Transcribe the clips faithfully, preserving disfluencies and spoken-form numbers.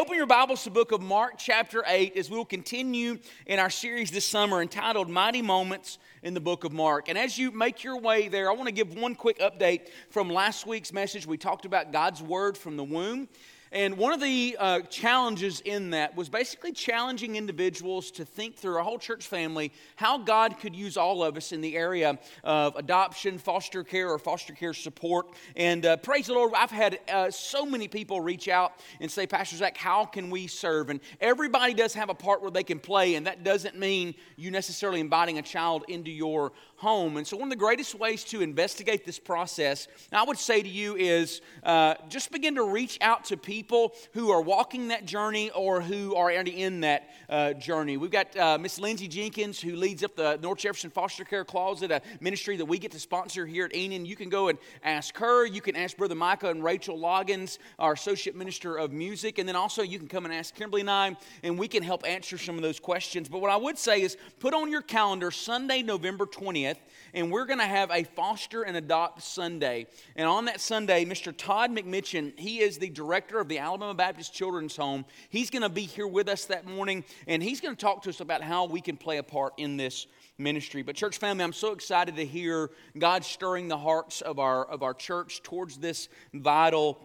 open your Bibles to the book of Mark chapter eight as we will continue in our series this summer entitled Mighty Moments in the book of Mark. And as you make your way there, I want to give one quick update from last week's message. We talked about God's Word from the womb. And one of the uh, challenges in that was basically challenging individuals to think through our whole church family how God could use all of us in the area of adoption, foster care, or foster care support. And uh, praise the Lord, I've had uh, so many people reach out and say, Pastor Zach, how can we serve? And everybody does have a part where they can play, and that doesn't mean you necessarily inviting a child into your home. And so one of the greatest ways to investigate this process, I would say to you, is uh, just begin to reach out to people. People who are walking that journey or who are already in that uh, journey. We've got uh, Miss Lindsay Jenkins, who leads up the North Jefferson Foster Care Closet, a ministry that we get to sponsor here at Enon. You can go and ask her. You can ask Brother Micah and Rachel Loggins, our Associate Minister of Music. And then also you can come and ask Kimberly and I, and we can help answer some of those questions. But what I would say is put on your calendar Sunday, November twentieth, and we're going to have a Foster and Adopt Sunday. And on that Sunday, Mister Todd McMitchin, he is the director of the Alabama Baptist Children's Home. He's going to be here with us that morning, and he's going to talk to us about how we can play a part in this ministry. But church family, I'm so excited to hear God stirring the hearts of our of our church towards this vital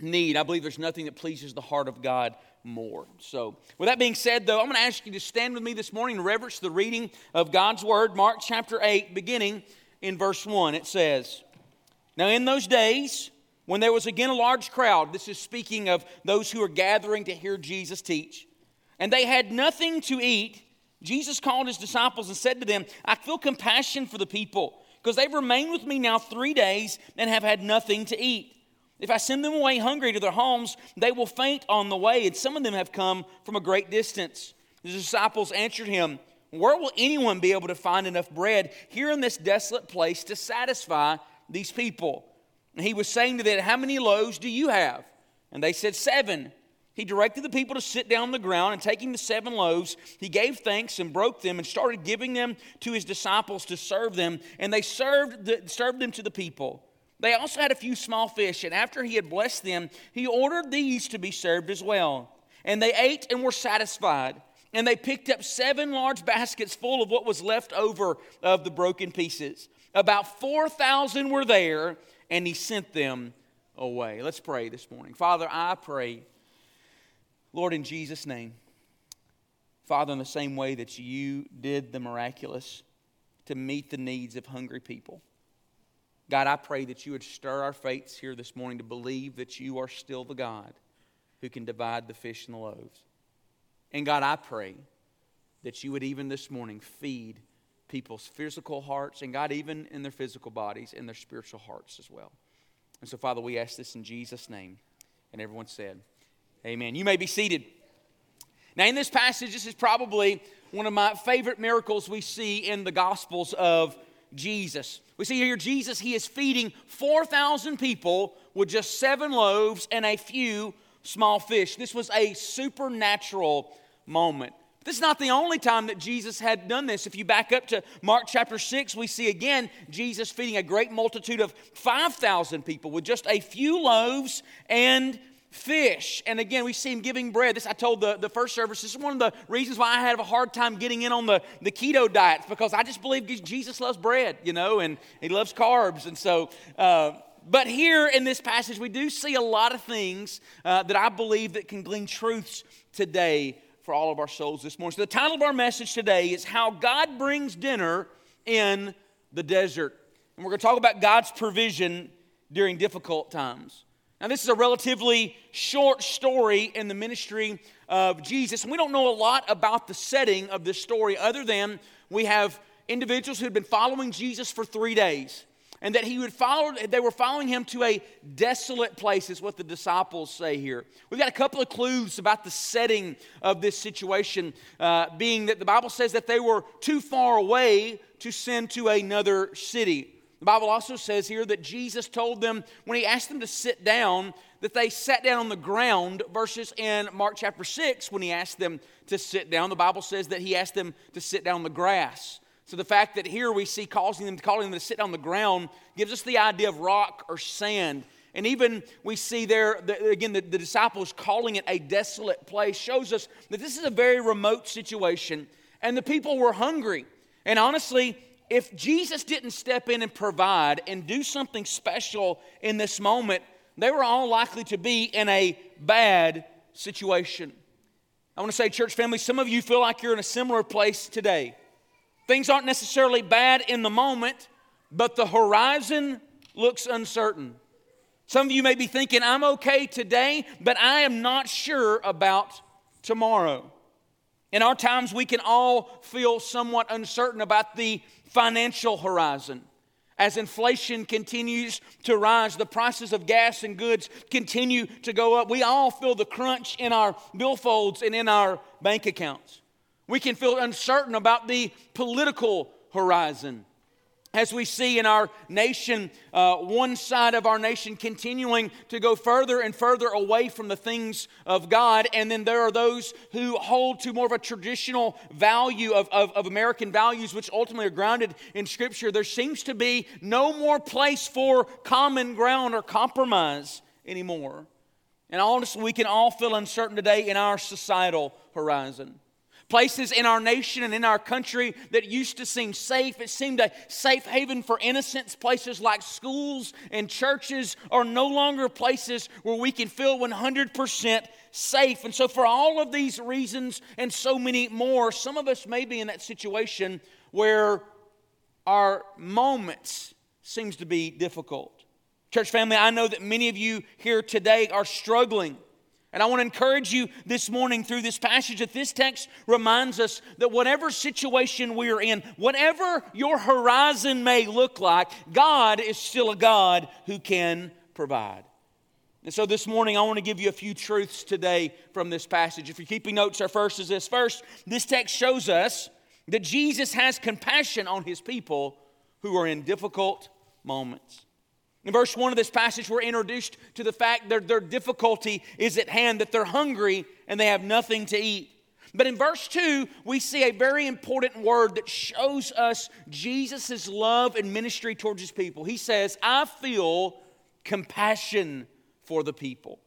need. I believe there's nothing that pleases the heart of God more. So, with that being said, though, I'm going to ask you to stand with me this morning and reverence the reading of God's Word, Mark chapter eight, beginning in verse one. It says, "Now in those days, when there was again a large crowd," this is speaking of those who are gathering to hear Jesus teach, "and they had nothing to eat, Jesus called his disciples and said to them, I feel compassion for the people, because they've remained with me now three days and have had nothing to eat. If I send them away hungry to their homes, they will faint on the way, and some of them have come from a great distance. The disciples answered him, Where will anyone be able to find enough bread here in this desolate place to satisfy these people? And he was saying to them, How many loaves do you have? And they said, Seven. He directed the people to sit down on the ground, and taking the seven loaves, he gave thanks and broke them and started giving them to his disciples to serve them. And they served, the, served them to the people. They also had a few small fish, and after he had blessed them, he ordered these to be served as well. And they ate and were satisfied. And they picked up seven large baskets full of what was left over of the broken pieces. About four thousand were there, and he sent them away." Let's pray this morning. Father, I pray, Lord, in Jesus' name, Father, in the same way that you did the miraculous to meet the needs of hungry people, God, I pray that you would stir our fates here this morning to believe that you are still the God who can divide the fish and the loaves. And God, I pray that you would even this morning feed people's physical hearts, and God, even in their physical bodies, and their spiritual hearts as well. And so, Father, we ask this in Jesus' name. And everyone said, Amen. You may be seated. Now, in this passage, this is probably one of my favorite miracles we see in the Gospels of Jesus. We see here Jesus, he is feeding four thousand people with just seven loaves and a few small fish. This was a supernatural moment. This is not the only time that Jesus had done this. If you back up to Mark chapter six, we see again Jesus feeding a great multitude of five thousand people with just a few loaves and fish. And again, we see him giving bread. This I told the, the first service, this is one of the reasons why I have a hard time getting in on the, the keto diet, because I just believe Jesus loves bread, you know, and he loves carbs. And so, uh, but here in this passage, we do see a lot of things uh, that I believe that can glean truths today for all of our souls this morning. So the title of our message today is How God Brings Dinner in the Desert. And we're going to talk about God's provision during difficult times. Now, this is a relatively short story in the ministry of Jesus, and we don't know a lot about the setting of this story other than we have individuals who had been following Jesus for three days. And that he would follow, they were following him to a desolate place, is what the disciples say here. We've got a couple of clues about the setting of this situation, uh, being that the Bible says that they were too far away to send to another city. The Bible also says here that Jesus told them, when he asked them to sit down, that they sat down on the ground, versus in Mark chapter six, when he asked them to sit down, the Bible says that he asked them to sit down on the grass. So the fact that here we see causing them, calling them to sit on the ground gives us the idea of rock or sand. And even we see there, the, again, the, the disciples calling it a desolate place shows us that this is a very remote situation. And the people were hungry. And honestly, if Jesus didn't step in and provide and do something special in this moment, they were all likely to be in a bad situation. I want to say, church family, some of you feel like you're in a similar place today. Things aren't necessarily bad in the moment, but the horizon looks uncertain. Some of you may be thinking, I'm okay today, but I am not sure about tomorrow. In our times, we can all feel somewhat uncertain about the financial horizon. As inflation continues to rise, the prices of gas and goods continue to go up. We all feel the crunch in our billfolds and in our bank accounts. We can feel uncertain about the political horizon. As we see in our nation, uh, one side of our nation continuing to go further and further away from the things of God. And then there are those who hold to more of a traditional value of, of, of American values, which ultimately are grounded in Scripture. There seems to be no more place for common ground or compromise anymore. And honestly, we can all feel uncertain today in our societal horizon. Places in our nation and in our country that used to seem safe, it seemed a safe haven for innocence. Places like schools and churches are no longer places where we can feel one hundred percent safe. And so for all of these reasons and so many more, some of us may be in that situation where our moments seems to be difficult. Church family, I know that many of you here today are struggling. And I want to encourage you this morning through this passage that this text reminds us that whatever situation we are in, whatever your horizon may look like, God is still a God who can provide. And so this morning, I want to give you a few truths today from this passage. If you're keeping notes, our first is this. First, this text shows us that Jesus has compassion on His people who are in difficult moments. In verse one of this passage, we're introduced to the fact that their difficulty is at hand, that they're hungry and they have nothing to eat. But in verse two, we see a very important word that shows us Jesus' love and ministry towards His people. He says, I feel compassion for the people.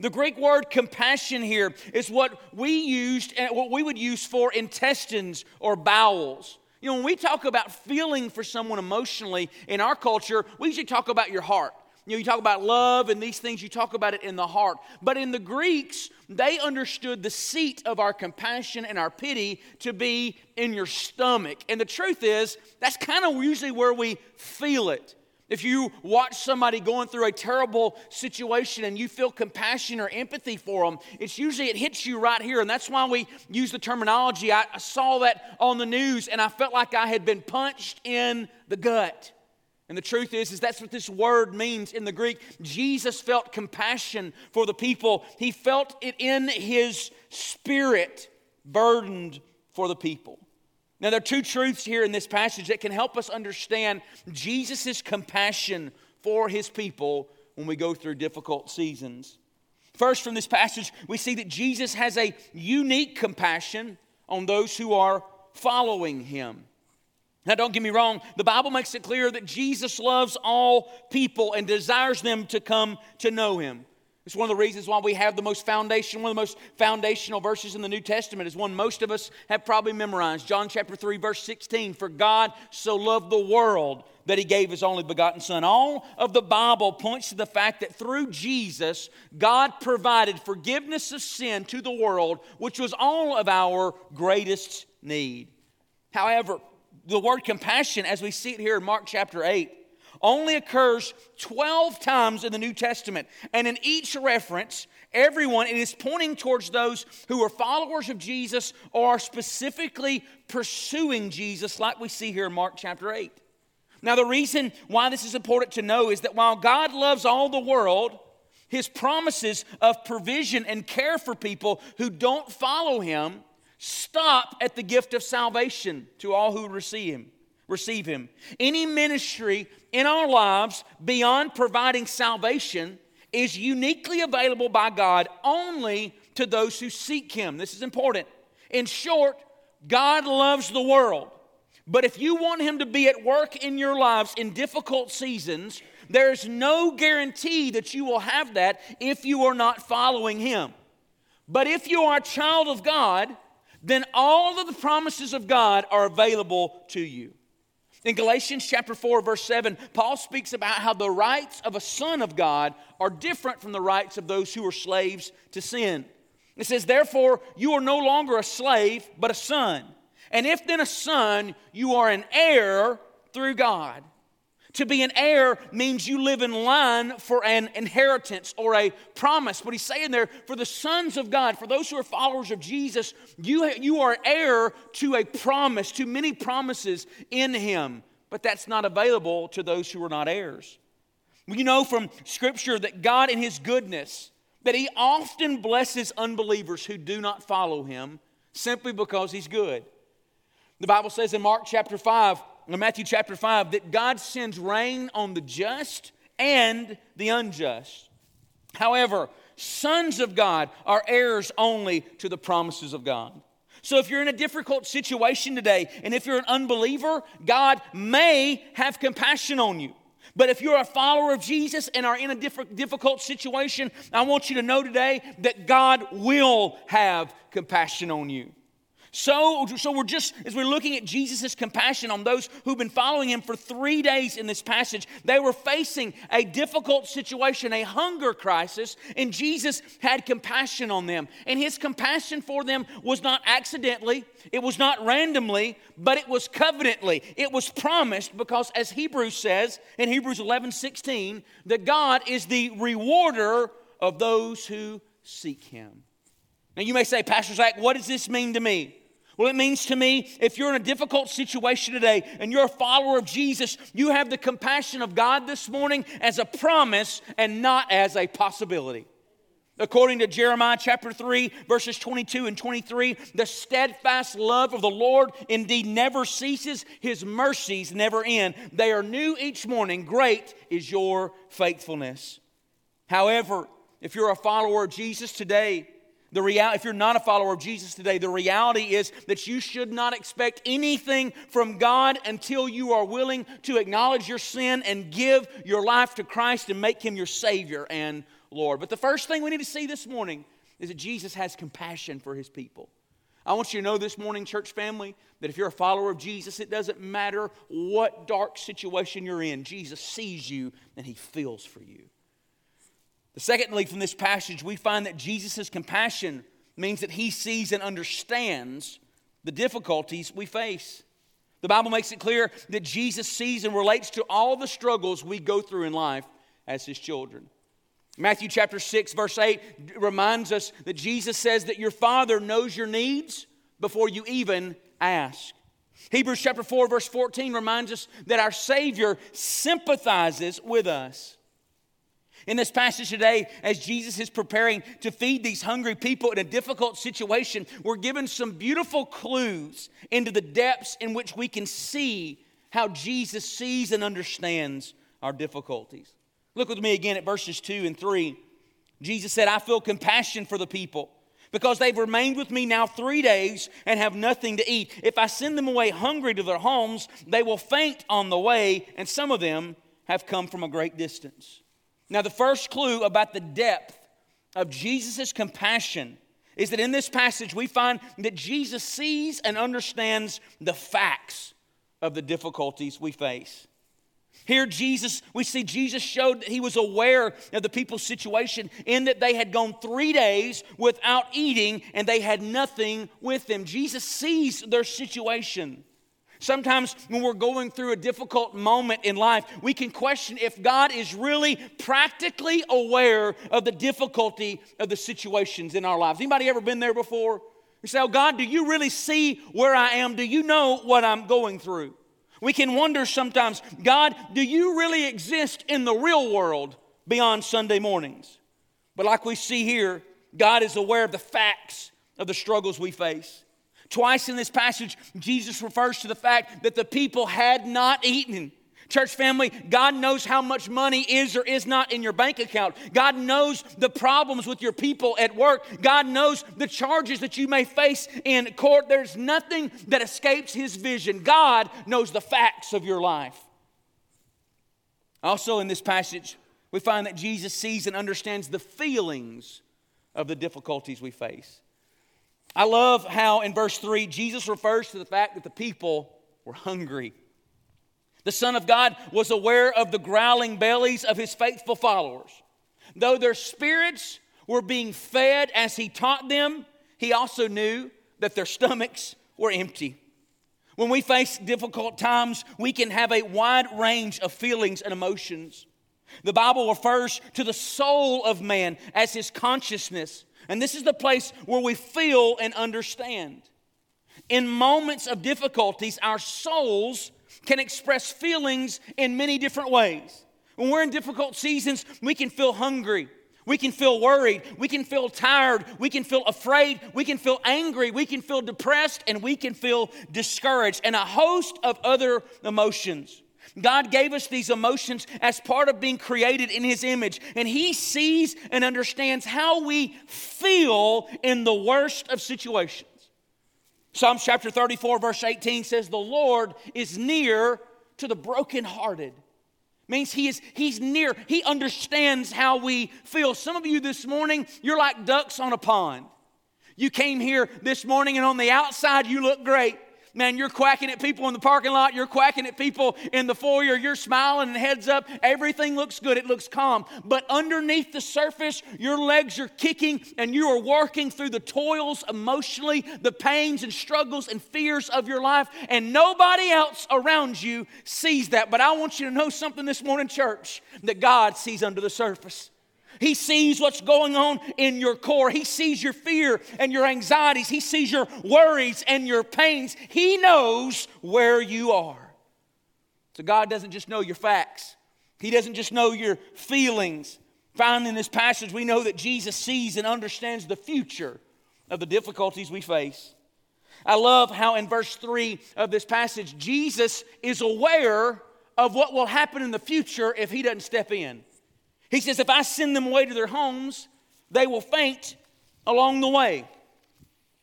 The Greek word compassion here is what we used, what we would use for intestines or bowels. You know, when we talk about feeling for someone emotionally in our culture, we usually talk about your heart. You know, you talk about love and these things, you talk about it in the heart. But in the Greeks, they understood the seat of our compassion and our pity to be in your stomach. And the truth is, that's kind of usually where we feel it. If you watch somebody going through a terrible situation and you feel compassion or empathy for them, it's usually, it hits you right here. And that's why we use the terminology. I, I saw that on the news and I felt like I had been punched in the gut. And the truth is, is that's what this word means in the Greek. Jesus felt compassion for the people. He felt it in His spirit, burdened for the people. Now, there are two truths here in this passage that can help us understand Jesus' compassion for His people when we go through difficult seasons. First, from this passage, we see that Jesus has a unique compassion on those who are following Him. Now, don't get me wrong. The Bible makes it clear that Jesus loves all people and desires them to come to know Him. It's one of the reasons why we have the most foundation, one of the most foundational verses in the New Testament is one most of us have probably memorized. John chapter three, verse sixteen, for God so loved the world that He gave His only begotten Son. All of the Bible points to the fact that through Jesus, God provided forgiveness of sin to the world, which was all of our greatest need. However, the word compassion, as we see it here in Mark chapter eight, only occurs twelve times in the New Testament. And in each reference, everyone, it is pointing towards those who are followers of Jesus or are specifically pursuing Jesus, like we see here in Mark chapter eight. Now, the reason why this is important to know is that while God loves all the world, His promises of provision and care for people who don't follow Him stop at the gift of salvation to all who receive Him. Receive Him. Any ministry in our lives beyond providing salvation is uniquely available by God only to those who seek Him. This is important. In short, God loves the world. But if you want Him to be at work in your lives in difficult seasons, There's no guarantee that you will have that if you are not following Him. But if you are a child of God, then all of the promises of God are available to you. In Galatians chapter four, verse seven, Paul speaks about how the rights of a son of God are different from the rights of those who are slaves to sin. It says, therefore, you are no longer a slave, but a son. And if then a son, you are an heir through God. To be an heir means you live in line for an inheritance or a promise. What he's saying there, for the sons of God, for those who are followers of Jesus, you, you are heir to a promise, to many promises in Him. But that's not available to those who are not heirs. We know from Scripture that God in His goodness, that He often blesses unbelievers who do not follow Him simply because He's good. The Bible says in Mark chapter five, in Matthew chapter five, that God sends rain on the just and the unjust. However, sons of God are heirs only to the promises of God. So if you're in a difficult situation today, and if you're an unbeliever, God may have compassion on you. But if you're a follower of Jesus and are in a diff- difficult situation, I want you to know today that God will have compassion on you. So, so we're just, as we're looking at Jesus' compassion on those who've been following Him for three days in this passage, they were facing a difficult situation, a hunger crisis, and Jesus had compassion on them. And His compassion for them was not accidentally, it was not randomly, but it was covenantly. It was promised because, as Hebrews says, in Hebrews eleven sixteen, that God is the rewarder of those who seek Him. Now you may say, Pastor Zach, what does this mean to me? Well, it means to me, if you're in a difficult situation today and you're a follower of Jesus, you have the compassion of God this morning as a promise and not as a possibility. According to Jeremiah chapter three, verses twenty-two and twenty-three, the steadfast love of the Lord indeed never ceases. His mercies never end. They are new each morning. Great is your faithfulness. However, if you're a follower of Jesus today, The real, if you're not a follower of Jesus today, the reality is that you should not expect anything from God until you are willing to acknowledge your sin and give your life to Christ and make Him your Savior and Lord. But the first thing we need to see this morning is that Jesus has compassion for His people. I want you to know this morning, church family, that if you're a follower of Jesus, it doesn't matter what dark situation you're in. Jesus sees you and He feels for you. Secondly, from this passage, we find that Jesus' compassion means that He sees and understands the difficulties we face. The Bible makes it clear that Jesus sees and relates to all the struggles we go through in life as His children. Matthew chapter six, verse eight reminds us that Jesus says that your Father knows your needs before you even ask. Hebrews chapter four, verse fourteen reminds us that our Savior sympathizes with us. In this passage today, as Jesus is preparing to feed these hungry people in a difficult situation, we're given some beautiful clues into the depths in which we can see how Jesus sees and understands our difficulties. Look with me again at verses two and three. Jesus said, I feel compassion for the people because they've remained with me now three days and have nothing to eat. If I send them away hungry to their homes, they will faint on the way, and some of them have come from a great distance. Now, the first clue about the depth of Jesus' compassion is that in this passage we find that Jesus sees and understands the facts of the difficulties we face. Here, Jesus, we see Jesus showed that He was aware of the people's situation in that they had gone three days without eating and they had nothing with them. Jesus sees their situation. Sometimes when we're going through a difficult moment in life, we can question if God is really practically aware of the difficulty of the situations in our lives. Anybody ever been there before? You say, oh God, do you really see where I am? Do you know what I'm going through? We can wonder sometimes, God, do you really exist in the real world beyond Sunday mornings? But like we see here, God is aware of the facts of the struggles we face. Twice in this passage, Jesus refers to the fact that the people had not eaten. Church family, God knows how much money is or is not in your bank account. God knows the problems with your people at work. God knows the charges that you may face in court. There's nothing that escapes His vision. God knows the facts of your life. Also in this passage, we find that Jesus sees and understands the feelings of the difficulties we face. I love how in verse three, Jesus refers to the fact that the people were hungry. The Son of God was aware of the growling bellies of his faithful followers. Though their spirits were being fed as he taught them, he also knew that their stomachs were empty. When we face difficult times, we can have a wide range of feelings and emotions. The Bible refers to the soul of man as his consciousness, and this is the place where we feel and understand. In moments of difficulties, our souls can express feelings in many different ways. When we're in difficult seasons, we can feel hungry. We can feel worried. We can feel tired. We can feel afraid. We can feel angry. We can feel depressed. And we can feel discouraged. And a host of other emotions. God gave us these emotions as part of being created in His image. And He sees and understands how we feel in the worst of situations. Psalms chapter thirty-four verse eighteen says, "The Lord is near to the brokenhearted." Means he is, he's near. He understands how we feel. Some of you this morning, you're like ducks on a pond. You came here this morning and on the outside you look great. Man, you're quacking at people in the parking lot. You're quacking at people in the foyer. You're smiling and heads up. Everything looks good. It looks calm. But underneath the surface, your legs are kicking and you are working through the toils emotionally, the pains and struggles and fears of your life. And nobody else around you sees that. But I want you to know something this morning, church, that God sees under the surface. He sees what's going on in your core. He sees your fear and your anxieties. He sees your worries and your pains. He knows where you are. So God doesn't just know your facts. He doesn't just know your feelings. Finally, in this passage, we know that Jesus sees and understands the future of the difficulties we face. I love how in verse three of this passage, Jesus is aware of what will happen in the future if he doesn't step in. He says, if I send them away to their homes, they will faint along the way.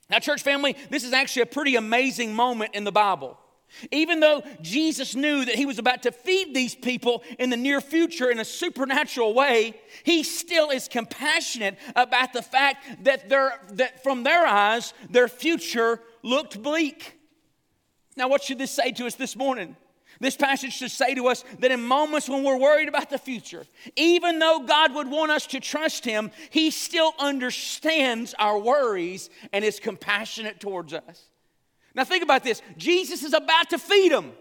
Now, church family, this is actually a pretty amazing moment in the Bible. Even though Jesus knew that he was about to feed these people in the near future in a supernatural way, he still is compassionate about the fact that, their, that from their eyes, their future looked bleak. Now, what should this say to us this morning? This passage should say to us that in moments when we're worried about the future, even though God would want us to trust Him, He still understands our worries and is compassionate towards us. Now think about this. Jesus is about to feed them.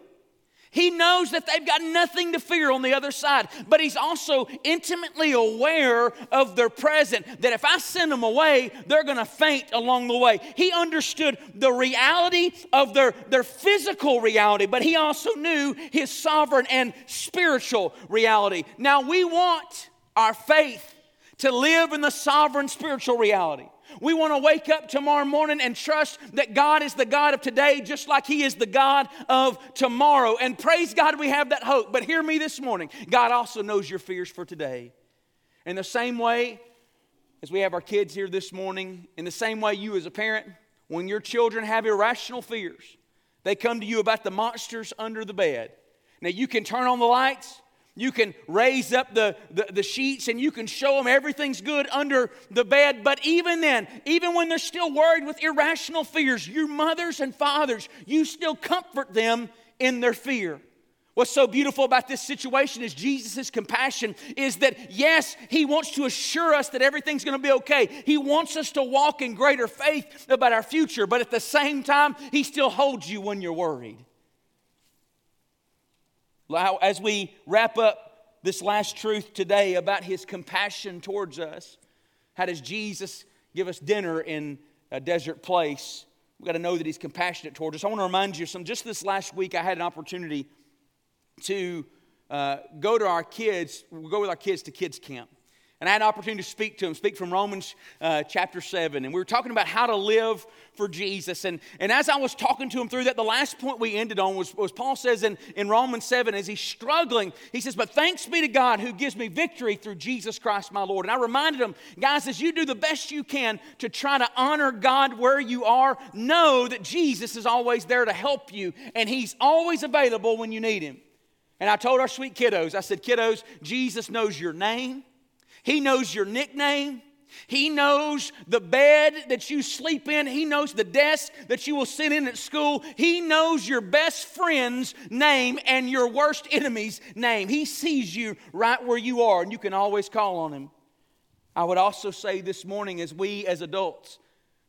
He knows that they've got nothing to fear on the other side, but He's also intimately aware of their present, that if I send them away, they're going to faint along the way. He understood the reality of their, their physical reality, but He also knew His sovereign and spiritual reality. Now we want our faith to live in the sovereign spiritual reality. We want to wake up tomorrow morning and trust that God is the God of today just like He is the God of tomorrow. And praise God we have that hope. But hear me this morning. God also knows your fears for today. In the same way as we have our kids here this morning, in the same way you as a parent, when your children have irrational fears, they come to you about the monsters under the bed. Now you can turn on the lights. You can raise up the, the, the sheets and you can show them everything's good under the bed. But even then, even when they're still worried with irrational fears, you mothers and fathers, you still comfort them in their fear. What's so beautiful about this situation is Jesus' compassion is that, yes, He wants to assure us that everything's going to be okay. He wants us to walk in greater faith about our future. But at the same time, He still holds you when you're worried. As we wrap up this last truth today about His compassion towards us, how does Jesus give us dinner in a desert place? We've got to know that He's compassionate towards us. I want to remind you of something. Just this last week, I had an opportunity to uh, go to our kids, we'll go with our kids to kids camp. And I had an opportunity to speak to them, speak from Romans uh, chapter seven. And we were talking about how to live for Jesus. And, and as I was talking to them through that, the last point we ended on was, was Paul says in, in Romans seven, as he's struggling, he says, but thanks be to God who gives me victory through Jesus Christ my Lord. And I reminded them, guys, as you do the best you can to try to honor God where you are, know that Jesus is always there to help you. And He's always available when you need Him. And I told our sweet kiddos, I said, kiddos, Jesus knows your name. He knows your nickname. He knows the bed that you sleep in. He knows the desk that you will sit in at school. He knows your best friend's name and your worst enemy's name. He sees you right where you are, and you can always call on him. I would also say this morning, as we as adults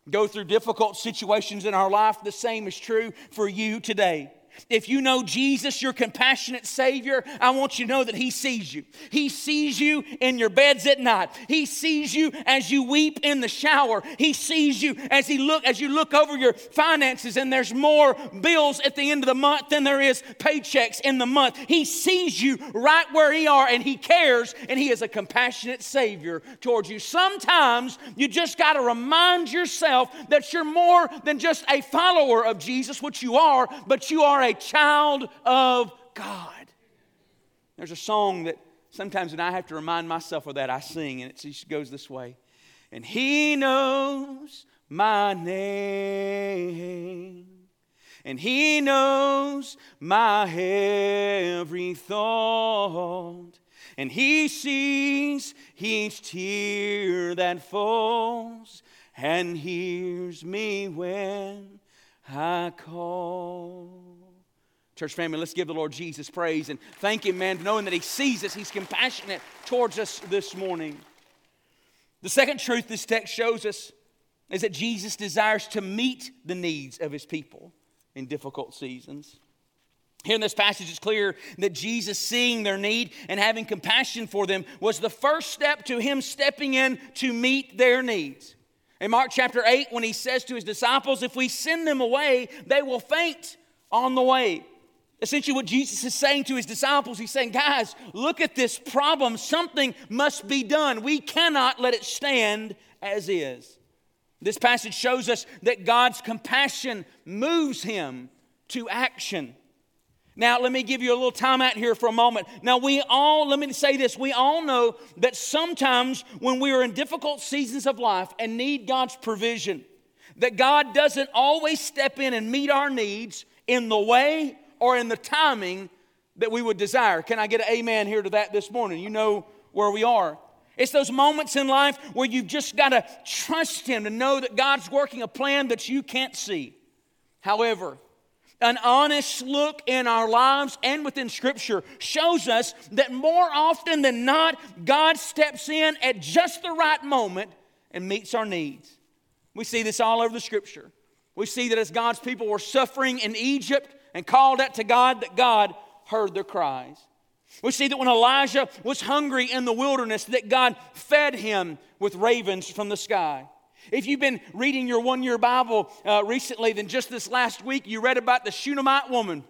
go through difficult situations in our life, the same is true for you today. If you know Jesus, your compassionate Savior, I want you to know that He sees you. He sees you in your beds at night. He sees you as you weep in the shower. He sees you as He look as you look over your finances and there's more bills at the end of the month than there is paychecks in the month. He sees you right where you are, and He cares, and He is a compassionate Savior towards you. Sometimes you just got to remind yourself that you're more than just a follower of Jesus, which you are, but you are a child of God. There's a song that sometimes, and I have to remind myself of that, I sing, and it just goes this way. And He knows my name, and He knows my every thought, and He sees each tear that falls, and hears me when I call. Church family, let's give the Lord Jesus praise and thank Him, man, knowing that He sees us. He's compassionate towards us this morning. The second truth this text shows us is that Jesus desires to meet the needs of His people in difficult seasons. Here in this passage, it's clear that Jesus seeing their need and having compassion for them was the first step to Him stepping in to meet their needs. In Mark chapter eight, when He says to His disciples, if we send them away, they will faint on the way. Essentially what Jesus is saying to His disciples, He's saying, guys, look at this problem. Something must be done. We cannot let it stand as is. This passage shows us that God's compassion moves Him to action. Now, let me give you a little time out here for a moment. Now, we all, let me say this, we all know that sometimes when we are in difficult seasons of life and need God's provision, that God doesn't always step in and meet our needs in the way or in the timing that we would desire. Can I get an amen here to that this morning? You know where we are. It's those moments in life where you've just got to trust Him to know that God's working a plan that you can't see. However, an honest look in our lives and within Scripture shows us that more often than not, God steps in at just the right moment and meets our needs. We see this all over the Scripture. We see that as God's people were suffering in Egypt and called out to God, that God heard their cries. We see that when Elijah was hungry in the wilderness, that God fed him with ravens from the sky. If you've been reading your one-year Bible uh, recently, then just this last week you read about the Shunammite woman.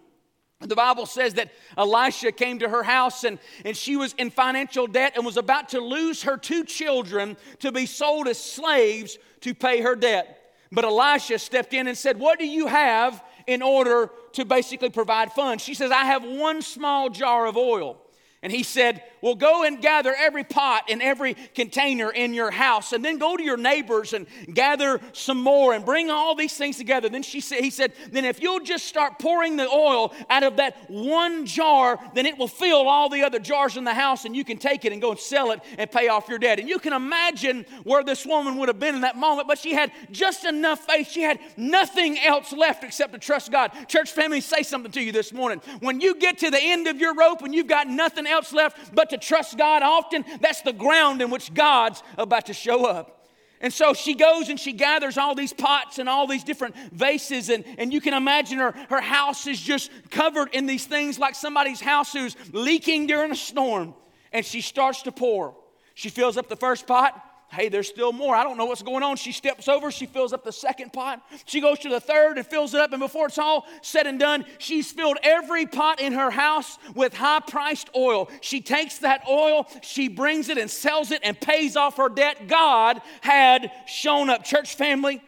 The Bible says that Elisha came to her house and, and she was in financial debt and was about to lose her two children to be sold as slaves to pay her debt. But Elisha stepped in and said, what do you have in order to basically provide funds? She says, I have one small jar of oil. And he said, well, go and gather every pot and every container in your house, and then go to your neighbors and gather some more and bring all these things together. Then she said, he said, then if you'll just start pouring the oil out of that one jar, then it will fill all the other jars in the house, and you can take it and go and sell it and pay off your debt. And you can imagine where this woman would have been in that moment, but she had just enough faith. She had nothing else left except to trust God. Church family, say something to you this morning. When you get to the end of your rope and you've got nothing else left but to trust God, often that's the ground in which God's about to show up. And so she goes and she gathers all these pots and all these different vases, and, and you can imagine her, her house is just covered in these things like somebody's house who's leaking during a storm. And she starts to pour. She fills up the first pot. Hey, there's still more. I don't know what's going on. She steps over. She fills up the second pot. She goes to the third and fills it up. And before it's all said and done, she's filled every pot in her house with high-priced oil. She takes that oil. She brings it and sells it and pays off her debt. God had shown up. Church family,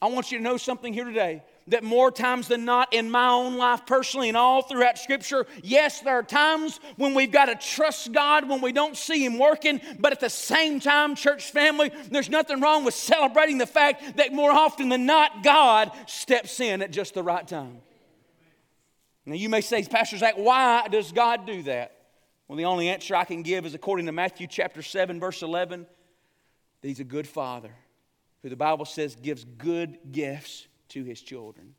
I want you to know something here today. That more times than not in my own life personally and all throughout Scripture, yes, there are times when we've got to trust God when we don't see Him working, but at the same time, church family, there's nothing wrong with celebrating the fact that more often than not, God steps in at just the right time. Now you may say, Pastor Zach, why does God do that? Well, the only answer I can give is according to Matthew chapter seven, verse eleven, that he's a good father who the Bible says gives good gifts to his children.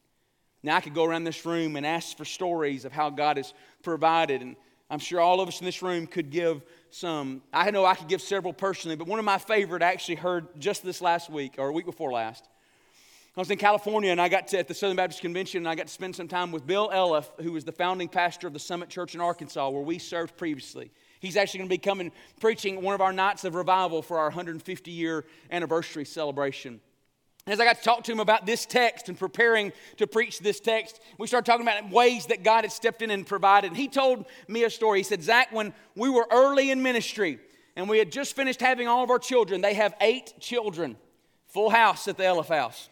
Now, I could go around this room and ask for stories of how God has provided, and I'm sure all of us in this room could give some. I know I could give several personally, but one of my favorite I actually heard just this last week, or a week before last. I was in California, and I got to, at the Southern Baptist Convention, and I got to spend some time with Bill Elliff, who was the founding pastor of the Summit Church in Arkansas, where we served previously. He's actually going to be coming, preaching one of our nights of revival for our one hundred fifty year anniversary celebration. As I got to talk to him about this text and preparing to preach this text, we started talking about ways that God had stepped in and provided. And he told me a story. He said, Zach, when we were early in ministry and we had just finished having all of our children, they have eight children, full house at the Elliff house.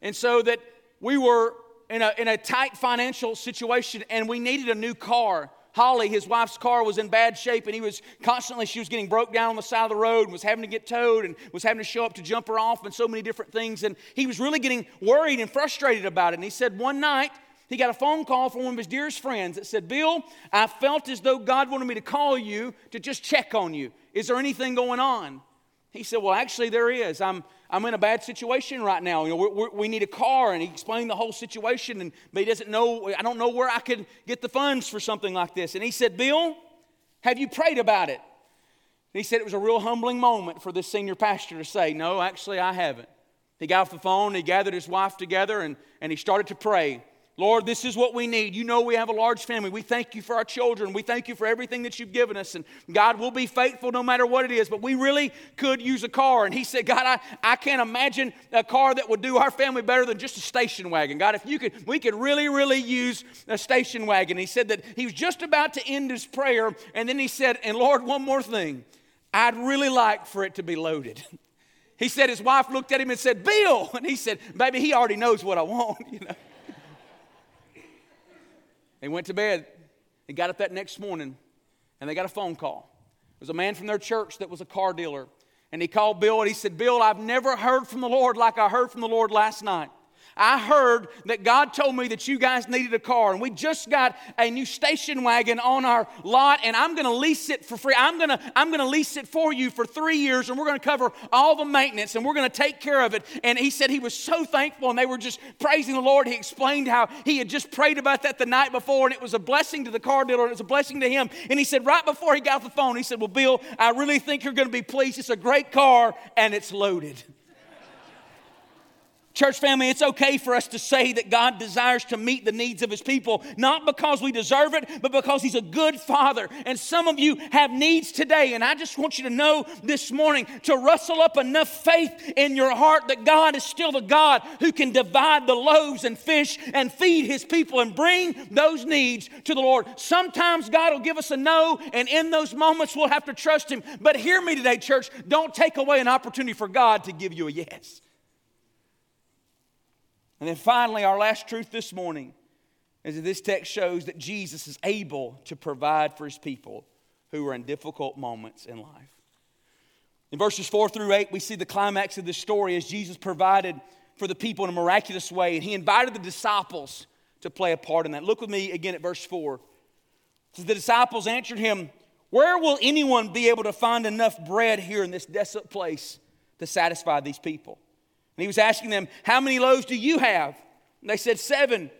And so that we were in a, in a tight financial situation and we needed a new car. Holly, his wife's car, was in bad shape, and he was constantly, she was getting broke down on the side of the road and was having to get towed and was having to show up to jump her off and so many different things. And he was really getting worried and frustrated about it. And he said one night he got a phone call from one of his dearest friends that said, Bill, I felt as though God wanted me to call you to just check on you. Is there anything going on? He said, well, actually there is. I'm I'm in a bad situation right now. You know, we're, we're, we need a car. And he explained the whole situation. And but he doesn't know, I don't know where I could get the funds for something like this. And he said, Bill, have you prayed about it? And he said it was a real humbling moment for this senior pastor to say, no, actually I haven't. He got off the phone, he gathered his wife together, and, and he started to pray. Lord, this is what we need. You know we have a large family. We thank you for our children. We thank you for everything that you've given us. And God, we'll be faithful no matter what it is. But we really could use a car. And he said, God, I, I can't imagine a car that would do our family better than just a station wagon. God, if you could, we could really, really use a station wagon. And he said that he was just about to end his prayer. And then he said, and Lord, one more thing. I'd really like for it to be loaded. He said his wife looked at him and said, Bill. And he said, baby, he already knows what I want, you know. They went to bed and got up that next morning, and they got a phone call. It was a man from their church that was a car dealer, and he called Bill, and he said, Bill, I've never heard from the Lord like I heard from the Lord last night. I heard that God told me that you guys needed a car, and we just got a new station wagon on our lot, and I'm going to lease it for free. I'm going to I'm going to lease it for you for three years, and we're going to cover all the maintenance, and we're going to take care of it. And he said he was so thankful, and they were just praising the Lord. He explained how he had just prayed about that the night before, and it was a blessing to the car dealer, and it was a blessing to him. And he said right before he got off the phone, he said, well, Bill, I really think you're going to be pleased. It's a great car, and it's loaded. Church family, it's okay for us to say that God desires to meet the needs of his people, not because we deserve it, but because he's a good father. And some of you have needs today, and I just want you to know this morning to rustle up enough faith in your heart that God is still the God who can divide the loaves and fish and feed his people and bring those needs to the Lord. Sometimes God will give us a no, and in those moments we'll have to trust him. But hear me today, church, don't take away an opportunity for God to give you a yes. And then finally, our last truth this morning is that this text shows that Jesus is able to provide for his people who are in difficult moments in life. In verses four through eight, we see the climax of this story as Jesus provided for the people in a miraculous way, and he invited the disciples to play a part in that. Look with me again at verse four. It says, the disciples answered him, where will anyone be able to find enough bread here in this desolate place to satisfy these people? And he was asking them, how many loaves do you have? And they said, seven.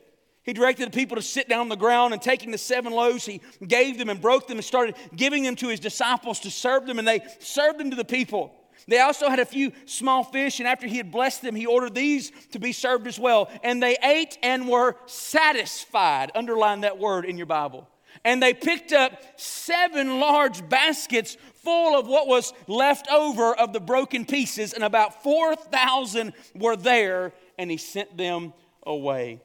He directed the people to sit down on the ground, and taking the seven loaves, he gave them and broke them and started giving them to his disciples to serve them, and they served them to the people. They also had a few small fish, and after he had blessed them, he ordered these to be served as well. And they ate and were satisfied. Underline that word in your Bible. And they picked up seven large baskets full of what was left over of the broken pieces, and about four thousand were there, and he sent them away.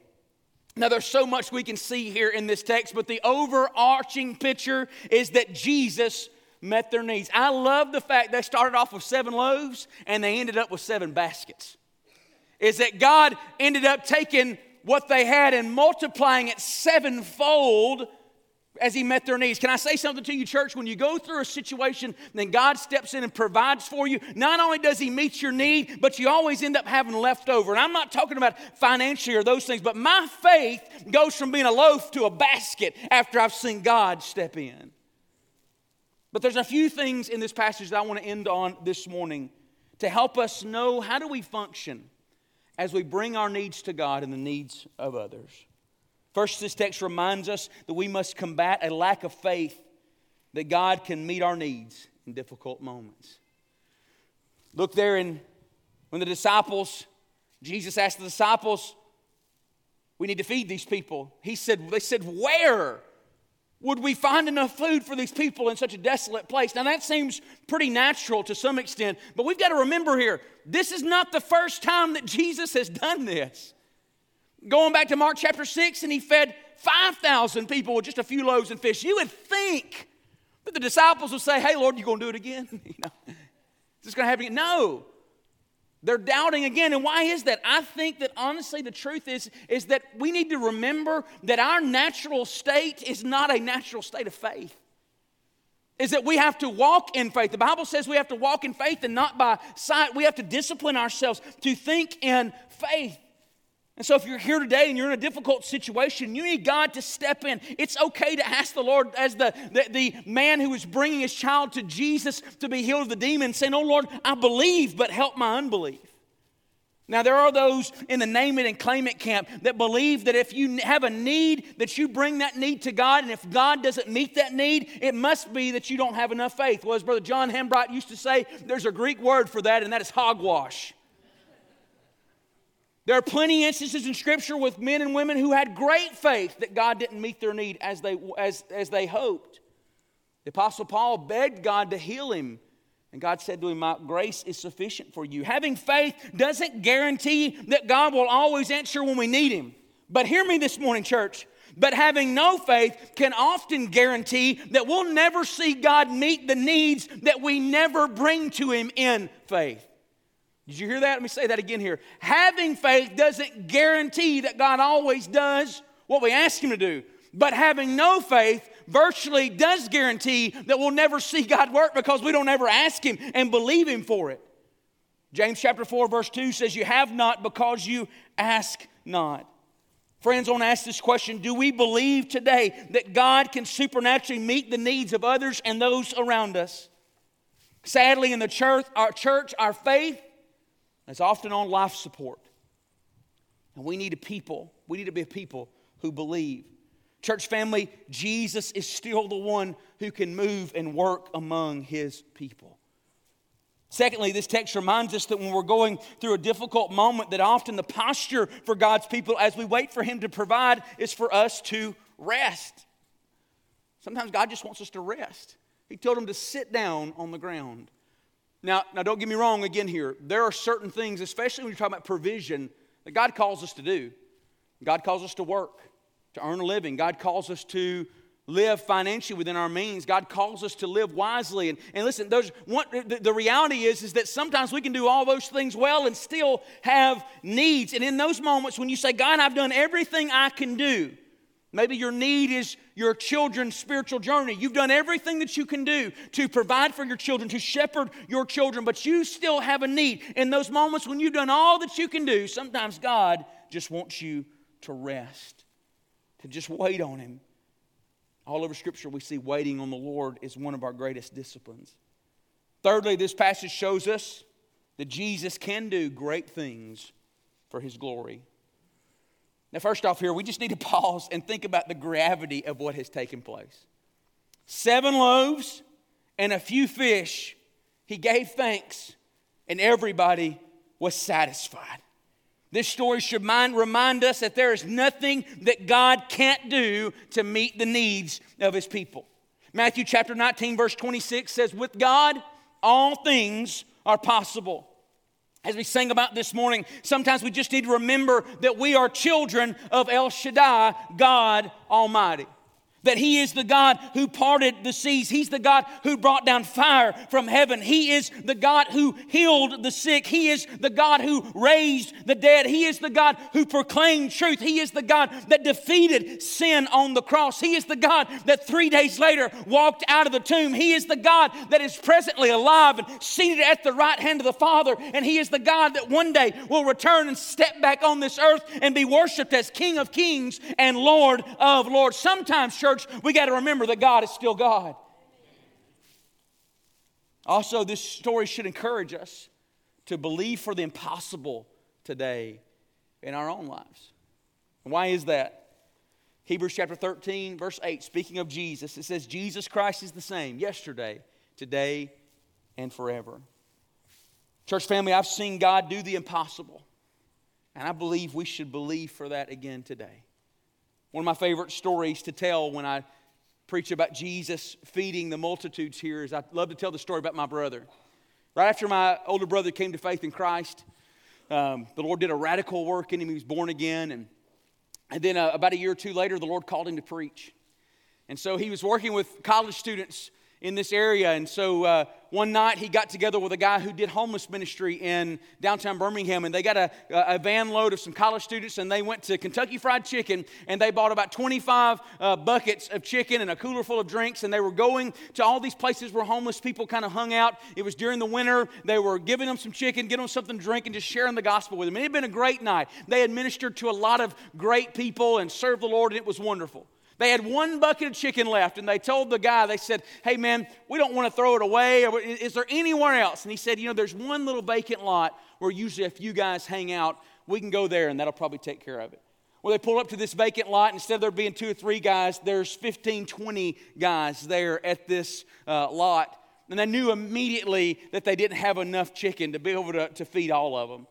Now, there's so much we can see here in this text, but the overarching picture is that Jesus met their needs. I love the fact they started off with seven loaves, and they ended up with seven baskets. Is that God ended up taking what they had and multiplying it sevenfold as he met their needs. Can I say something to you, church? When you go through a situation, then God steps in and provides for you. Not only does he meet your need, but you always end up having leftover. And I'm not talking about financially or those things, but my faith goes from being a loaf to a basket after I've seen God step in. But there's a few things in this passage that I want to end on this morning to help us know how do we function as we bring our needs to God and the needs of others. First, this text reminds us that we must combat a lack of faith that God can meet our needs in difficult moments. Look there, in when the disciples, Jesus asked the disciples, we need to feed these people. He said, they said, where would we find enough food for these people in such a desolate place? Now that seems pretty natural to some extent, but we've got to remember here, this is not the first time that Jesus has done this. Going back to Mark chapter six, and he fed five thousand people with just a few loaves and fish. You would think that the disciples would say, hey, Lord, you going to do it again? You know, is this going to happen again? No. They're doubting again, and why is that? I think that honestly the truth is, is that we need to remember that our natural state is not a natural state of faith. Is that we have to walk in faith. The Bible says we have to walk in faith and not by sight. We have to discipline ourselves to think in faith. And so if you're here today and you're in a difficult situation, you need God to step in. It's okay to ask the Lord, as the, the, the man who is bringing his child to Jesus to be healed of the demon, saying, oh, Lord, I believe, but help my unbelief. Now, there are those in the name it and claim it camp that believe that if you have a need, that you bring that need to God, and if God doesn't meet that need, it must be that you don't have enough faith. Well, as Brother John Hambright used to say, there's a Greek word for that, and that is hogwash. There are plenty of instances in Scripture with men and women who had great faith that God didn't meet their need as they, as, as they hoped. The Apostle Paul begged God to heal him, and God said to him, my grace is sufficient for you. Having faith doesn't guarantee that God will always answer when we need him. But hear me this morning, church. But having no faith can often guarantee that we'll never see God meet the needs that we never bring to him in faith. Did you hear that? Let me say that again here. Having faith doesn't guarantee that God always does what we ask him to do. But having no faith virtually does guarantee that we'll never see God work because we don't ever ask him and believe him for it. James chapter four verse two says, you have not because you ask not. Friends, I want to ask this question. Do we believe today that God can supernaturally meet the needs of others and those around us? Sadly, in the church, our, church, our faith, it's often on life support. And we need a people, we need to be a people who believe. Church family, Jesus is still the one who can move and work among his people. Secondly, this text reminds us that when we're going through a difficult moment, that often the posture for God's people as we wait for him to provide is for us to rest. Sometimes God just wants us to rest. He told them to sit down on the ground. Now, now, don't get me wrong again here. There are certain things, especially when you're talking about provision, that God calls us to do. God calls us to work, to earn a living. God calls us to live financially within our means. God calls us to live wisely. And, and listen, those, one, the, the reality is, is that sometimes we can do all those things well and still have needs. And in those moments when you say, God, I've done everything I can do. Maybe your need is your children's spiritual journey. You've done everything that you can do to provide for your children, to shepherd your children, but you still have a need. In those moments when you've done all that you can do, sometimes God just wants you to rest, to just wait on him. All over Scripture we see waiting on the Lord is one of our greatest disciplines. Thirdly, this passage shows us that Jesus can do great things for his glory. Now, first off here, we just need to pause and think about the gravity of what has taken place. Seven loaves and a few fish. He gave thanks, and everybody was satisfied. This story should mind, remind us that there is nothing that God can't do to meet the needs of his people. Matthew chapter nineteen, verse twenty-six says, with God, all things are possible. As we sang about this morning, sometimes we just need to remember that we are children of El Shaddai, God Almighty. that He is the God who parted the seas. He's the God who brought down fire from heaven. He is the God who healed the sick. He is the God who raised the dead. He is the God who proclaimed truth. He is the God that defeated sin on the cross. He is the God that three days later walked out of the tomb. He is the God that is presently alive and seated at the right hand of the Father. And He is the God that one day will return and step back on this earth and be worshiped as King of Kings and Lord of Lords. Sometimes, church, we got to remember that God is still God. Also, this story should encourage us to believe for the impossible today in our own lives. Why is that? Hebrews chapter thirteen, verse eight, speaking of Jesus, it says, Jesus Christ is the same yesterday, today, and forever. Church family, I've seen God do the impossible, and I believe we should believe for that again today. One of my favorite stories to tell when I preach about Jesus feeding the multitudes here is I love to tell the story about my brother. Right after my older brother came to faith in Christ, um, the Lord did a radical work in him. He was born again. And, and then uh, about a year or two later, the Lord called him to preach. And so he was working with college students in this area. And so uh, one night he got together with a guy who did homeless ministry in downtown Birmingham. And they got a, a van load of some college students, and they went to Kentucky Fried Chicken. And they bought about twenty-five uh, buckets of chicken and a cooler full of drinks. And they were going to all these places where homeless people kind of hung out. It was during the winter. They were giving them some chicken, getting them something to drink, and just sharing the gospel with them. And it had been a great night. They had ministered to a lot of great people and served the Lord, and it was wonderful. They had one bucket of chicken left, and they told the guy, they said, hey, man, we don't want to throw it away. Is there anywhere else? And he said, you know, there's one little vacant lot where usually if you guys hang out, we can go there, and that'll probably take care of it. Well, they pulled up to this vacant lot, and instead of there being two or three guys, there's fifteen, twenty guys there at this uh, lot. And they knew immediately that they didn't have enough chicken to be able to, to feed all of them.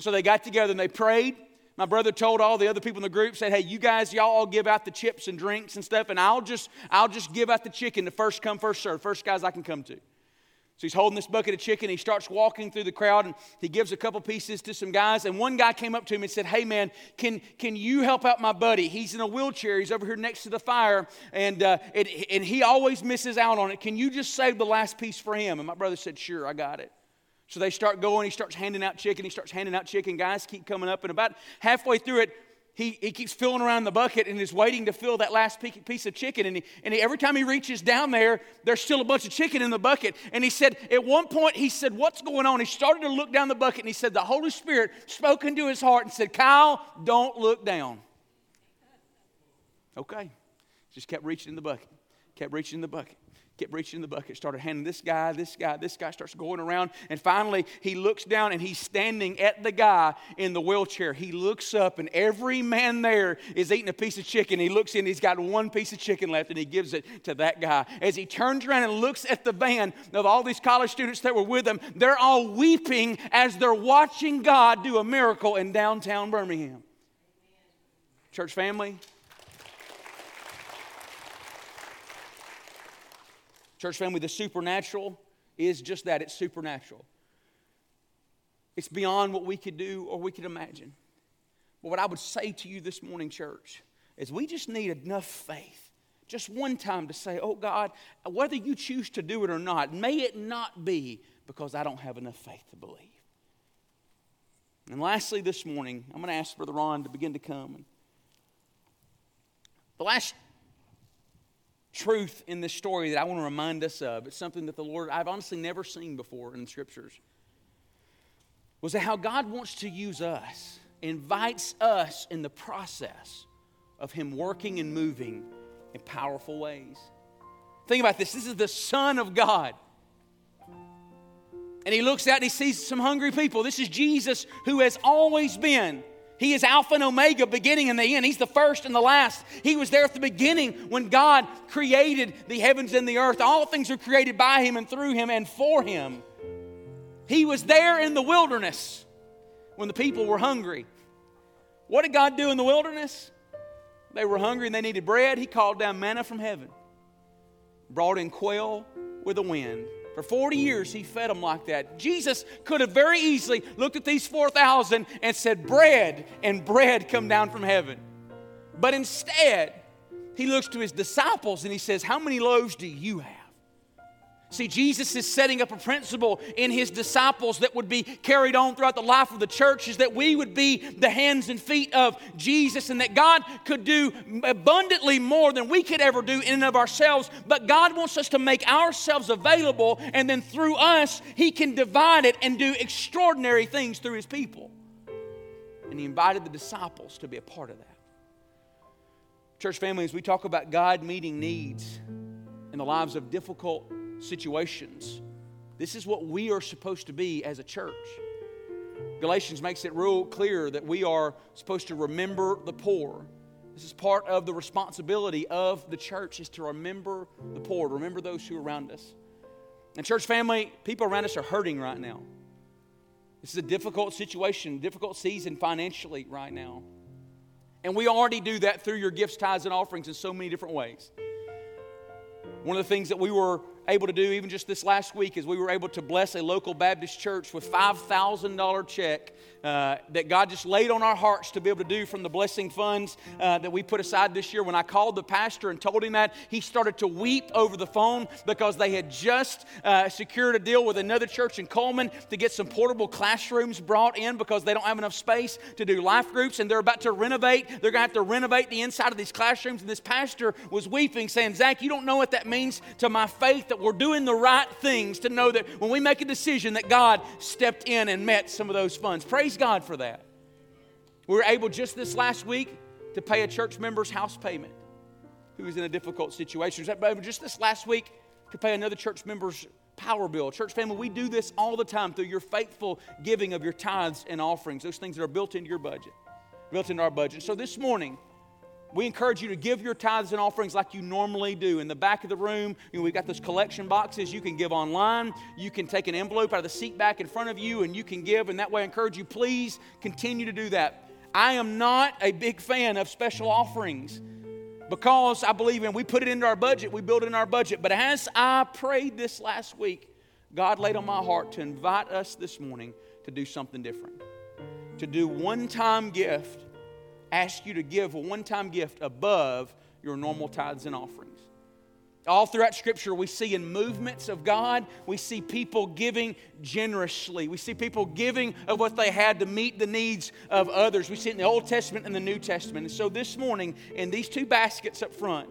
So they got together, and they prayed. My brother told all the other people in the group, said, hey, you guys, y'all all give out the chips and drinks and stuff, and I'll just I'll just give out the chicken to first come, first serve, first guys I can come to. So he's holding this bucket of chicken. He starts walking through the crowd, and he gives a couple pieces to some guys. And one guy came up to him and said, hey, man, can can you help out my buddy? He's in a wheelchair. He's over here next to the fire, and, uh, it, and he always misses out on it. Can you just save the last piece for him? And my brother said, sure, I got it. So they start going, he starts handing out chicken, he starts handing out chicken, guys keep coming up, and about halfway through it, he, he keeps filling around the bucket and is waiting to fill that last piece of chicken, and, he, and he, every time he reaches down there, there's still a bunch of chicken in the bucket, and he said, at one point, he said, what's going on? He started to look down the bucket, and he said, the Holy Spirit spoke into his heart and said, Kyle, don't look down. Okay, just kept reaching in the bucket, kept reaching in the bucket. Kept reaching in the bucket, started handing this guy, this guy, this guy, starts going around. And finally, he looks down and he's standing at the guy in the wheelchair. He looks up and every man there is eating a piece of chicken. He looks in, he's got one piece of chicken left and he gives it to that guy. As he turns around and looks at the van of all these college students that were with him, they're all weeping as they're watching God do a miracle in downtown Birmingham. Church family. Church family, the supernatural is just that. It's supernatural. It's beyond what we could do or we could imagine. But what I would say to you this morning, church, is we just need enough faith, just one time to say, oh God, whether you choose to do it or not, may it not be because I don't have enough faith to believe. And lastly this morning, I'm going to ask Brother Ron to begin to come. The last truth in this story that I want to remind us of, it's something that the Lord, I've honestly never seen before in the scriptures, was how God wants to use us, invites us in the process of Him working and moving in powerful ways. Think about this. This is the Son of God. And He looks out and He sees some hungry people. This is Jesus who has always been. He is Alpha and Omega, beginning and the end. He's the first and the last. He was there at the beginning when God created the heavens and the earth. All things are created by Him and through Him and for Him. He was there in the wilderness when the people were hungry. What did God do in the wilderness? They were hungry and they needed bread. He called down manna from heaven, brought in quail with the wind. For forty years, He fed them like that. Jesus could have very easily looked at these four thousand and said, bread and bread come down from heaven. But instead, he looks to his disciples and he says, how many loaves do you have? See, Jesus is setting up a principle in his disciples that would be carried on throughout the life of the church, is that we would be the hands and feet of Jesus, and that God could do abundantly more than we could ever do in and of ourselves. But God wants us to make ourselves available, and then through us, he can divide it and do extraordinary things through his people. And he invited the disciples to be a part of that. Church families, we talk about God meeting needs in the lives of difficult situations. This is what we are supposed to be as a church. Galatians makes it real clear that we are supposed to remember the poor. This is part of the responsibility of the church, is to remember the poor, to remember those who are around us. And church family, people around us are hurting right now. This is a difficult situation, difficult season financially right now. And we already do that through your gifts, tithes, and offerings in so many different ways. One of the things that we were able to do even just this last week is we were able to bless a local Baptist church with five thousand dollars check uh, that God just laid on our hearts to be able to do from the blessing funds uh, that we put aside this year. When I called the pastor and told him that, he started to weep over the phone because they had just uh, secured a deal with another church in Coleman to get some portable classrooms brought in because they don't have enough space to do life groups, and they're about to renovate. They're going to have to renovate the inside of these classrooms, and this pastor was weeping, saying, Zach, you don't know what that means to my faith, that we're doing the right things, to know that when we make a decision that God stepped in and met some of those funds. Praise God for that. We were able just this last week to pay a church member's house payment who was in a difficult situation. We were able just this last week to pay another church member's power bill. Church family, we do this all the time through your faithful giving of your tithes and offerings, those things that are built into your budget, built into our budget. So this morning, we encourage you to give your tithes and offerings like you normally do. In the back of the room, you know, we've got those collection boxes. You can give online. You can take an envelope out of the seat back in front of you, and you can give. And that way, I encourage you, please continue to do that. I am not a big fan of special offerings because I believe in we put it into our budget. We build it in our budget. But as I prayed this last week, God laid on my heart to invite us this morning to do something different, to do one-time gift. Ask you to give a one-time gift above your normal tithes and offerings. All throughout Scripture, we see in movements of God, we see people giving generously. We see people giving of what they had to meet the needs of others. We see it in the Old Testament and the New Testament. And so this morning, in these two baskets up front,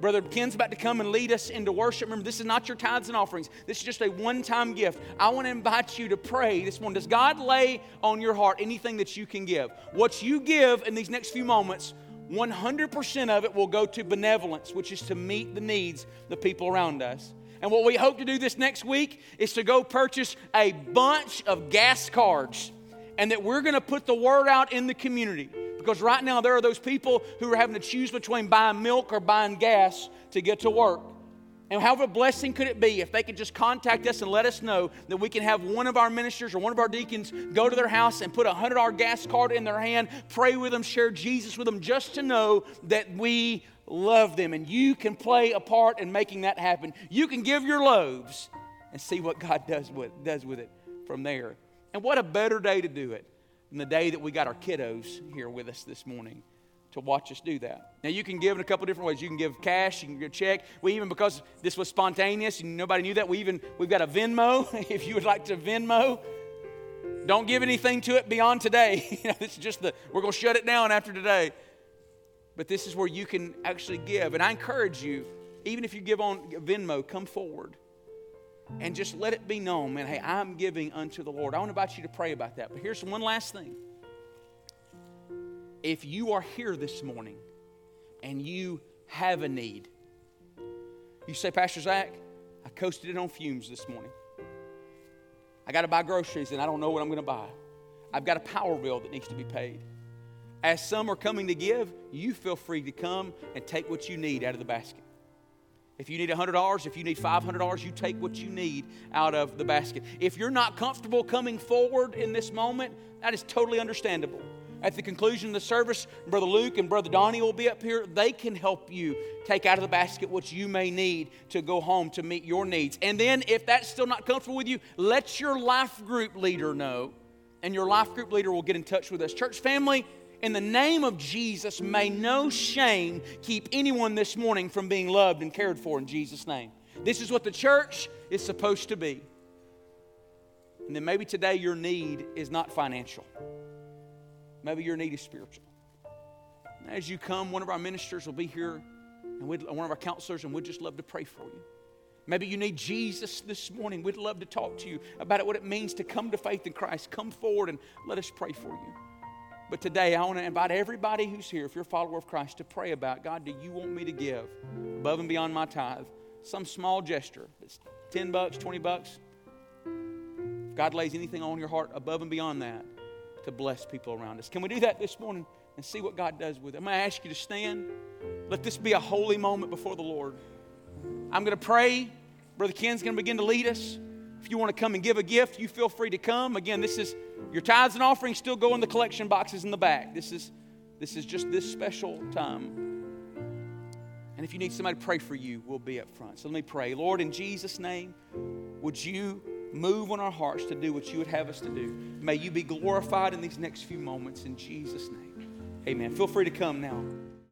Brother Ken's about to come and lead us into worship. Remember, this is not your tithes and offerings. This is just a one-time gift. I want to invite you to pray this morning. Does God lay on your heart anything that you can give? What you give in these next few moments, one hundred percent of it will go to benevolence, which is to meet the needs of the people around us. And what we hope to do this next week is to go purchase a bunch of gas cards, and that we're going to put the word out in the community. Because right now there are those people who are having to choose between buying milk or buying gas to get to work. And how of a blessing could it be if they could just contact us and let us know that we can have one of our ministers or one of our deacons go to their house and put a one hundred dollars gas card in their hand, pray with them, share Jesus with them, just to know that we love them. And you can play a part in making that happen. You can give your loaves and see what God does with, does with it from there. And what a better day to do it. And the day that we got our kiddos here with us this morning to watch us do that. Now, you can give in a couple different ways. You can give cash, you can give a check. We even, because this was spontaneous and nobody knew that, we even, we've got a Venmo. If you would like to Venmo, don't give anything to it beyond today. You know, this is just the, we're going to shut it down after today. But this is where you can actually give. And I encourage you, even if you give on Venmo, come forward. And just let it be known, man, hey, I'm giving unto the Lord. I want to invite you to pray about that. But here's one last thing. If you are here this morning and you have a need, you say, Pastor Zach, I coasted it on fumes this morning. I got to buy groceries and I don't know what I'm going to buy. I've got a power bill that needs to be paid. As some are coming to give, you feel free to come and take what you need out of the basket. If you need one hundred dollars, if you need five hundred dollars, you take what you need out of the basket. If you're not comfortable coming forward in this moment, that is totally understandable. At the conclusion of the service, Brother Luke and Brother Donnie will be up here. They can help you take out of the basket what you may need to go home to meet your needs. And then if that's still not comfortable with you, let your life group leader know, and your life group leader will get in touch with us. Church family, in the name of Jesus, may no shame keep anyone this morning from being loved and cared for in Jesus' name. This is what the church is supposed to be. And then maybe today your need is not financial. Maybe your need is spiritual. As you come, one of our ministers will be here, and we'd, one of our counselors, and we'd just love to pray for you. Maybe you need Jesus this morning. We'd love to talk to you about it, what it means to come to faith in Christ. Come forward and let us pray for you. But today, I want to invite everybody who's here, if you're a follower of Christ, to pray about, God, do you want me to give above and beyond my tithe? Some small gesture. It's ten bucks, twenty bucks. If God lays anything on your heart above and beyond that, to bless people around us. Can we do that this morning and see what God does with it? I'm going to ask you to stand. Let this be a holy moment before the Lord. I'm going to pray. Brother Ken's going to begin to lead us. If you want to come and give a gift, you feel free to come. Again, this is your tithes and offerings still go in the collection boxes in the back. This is, this is just this special time. And if you need somebody to pray for you, we'll be up front. So let me pray. Lord, in Jesus' name, would you move on our hearts to do what you would have us to do? May you be glorified in these next few moments. In Jesus' name, amen. Feel free to come now.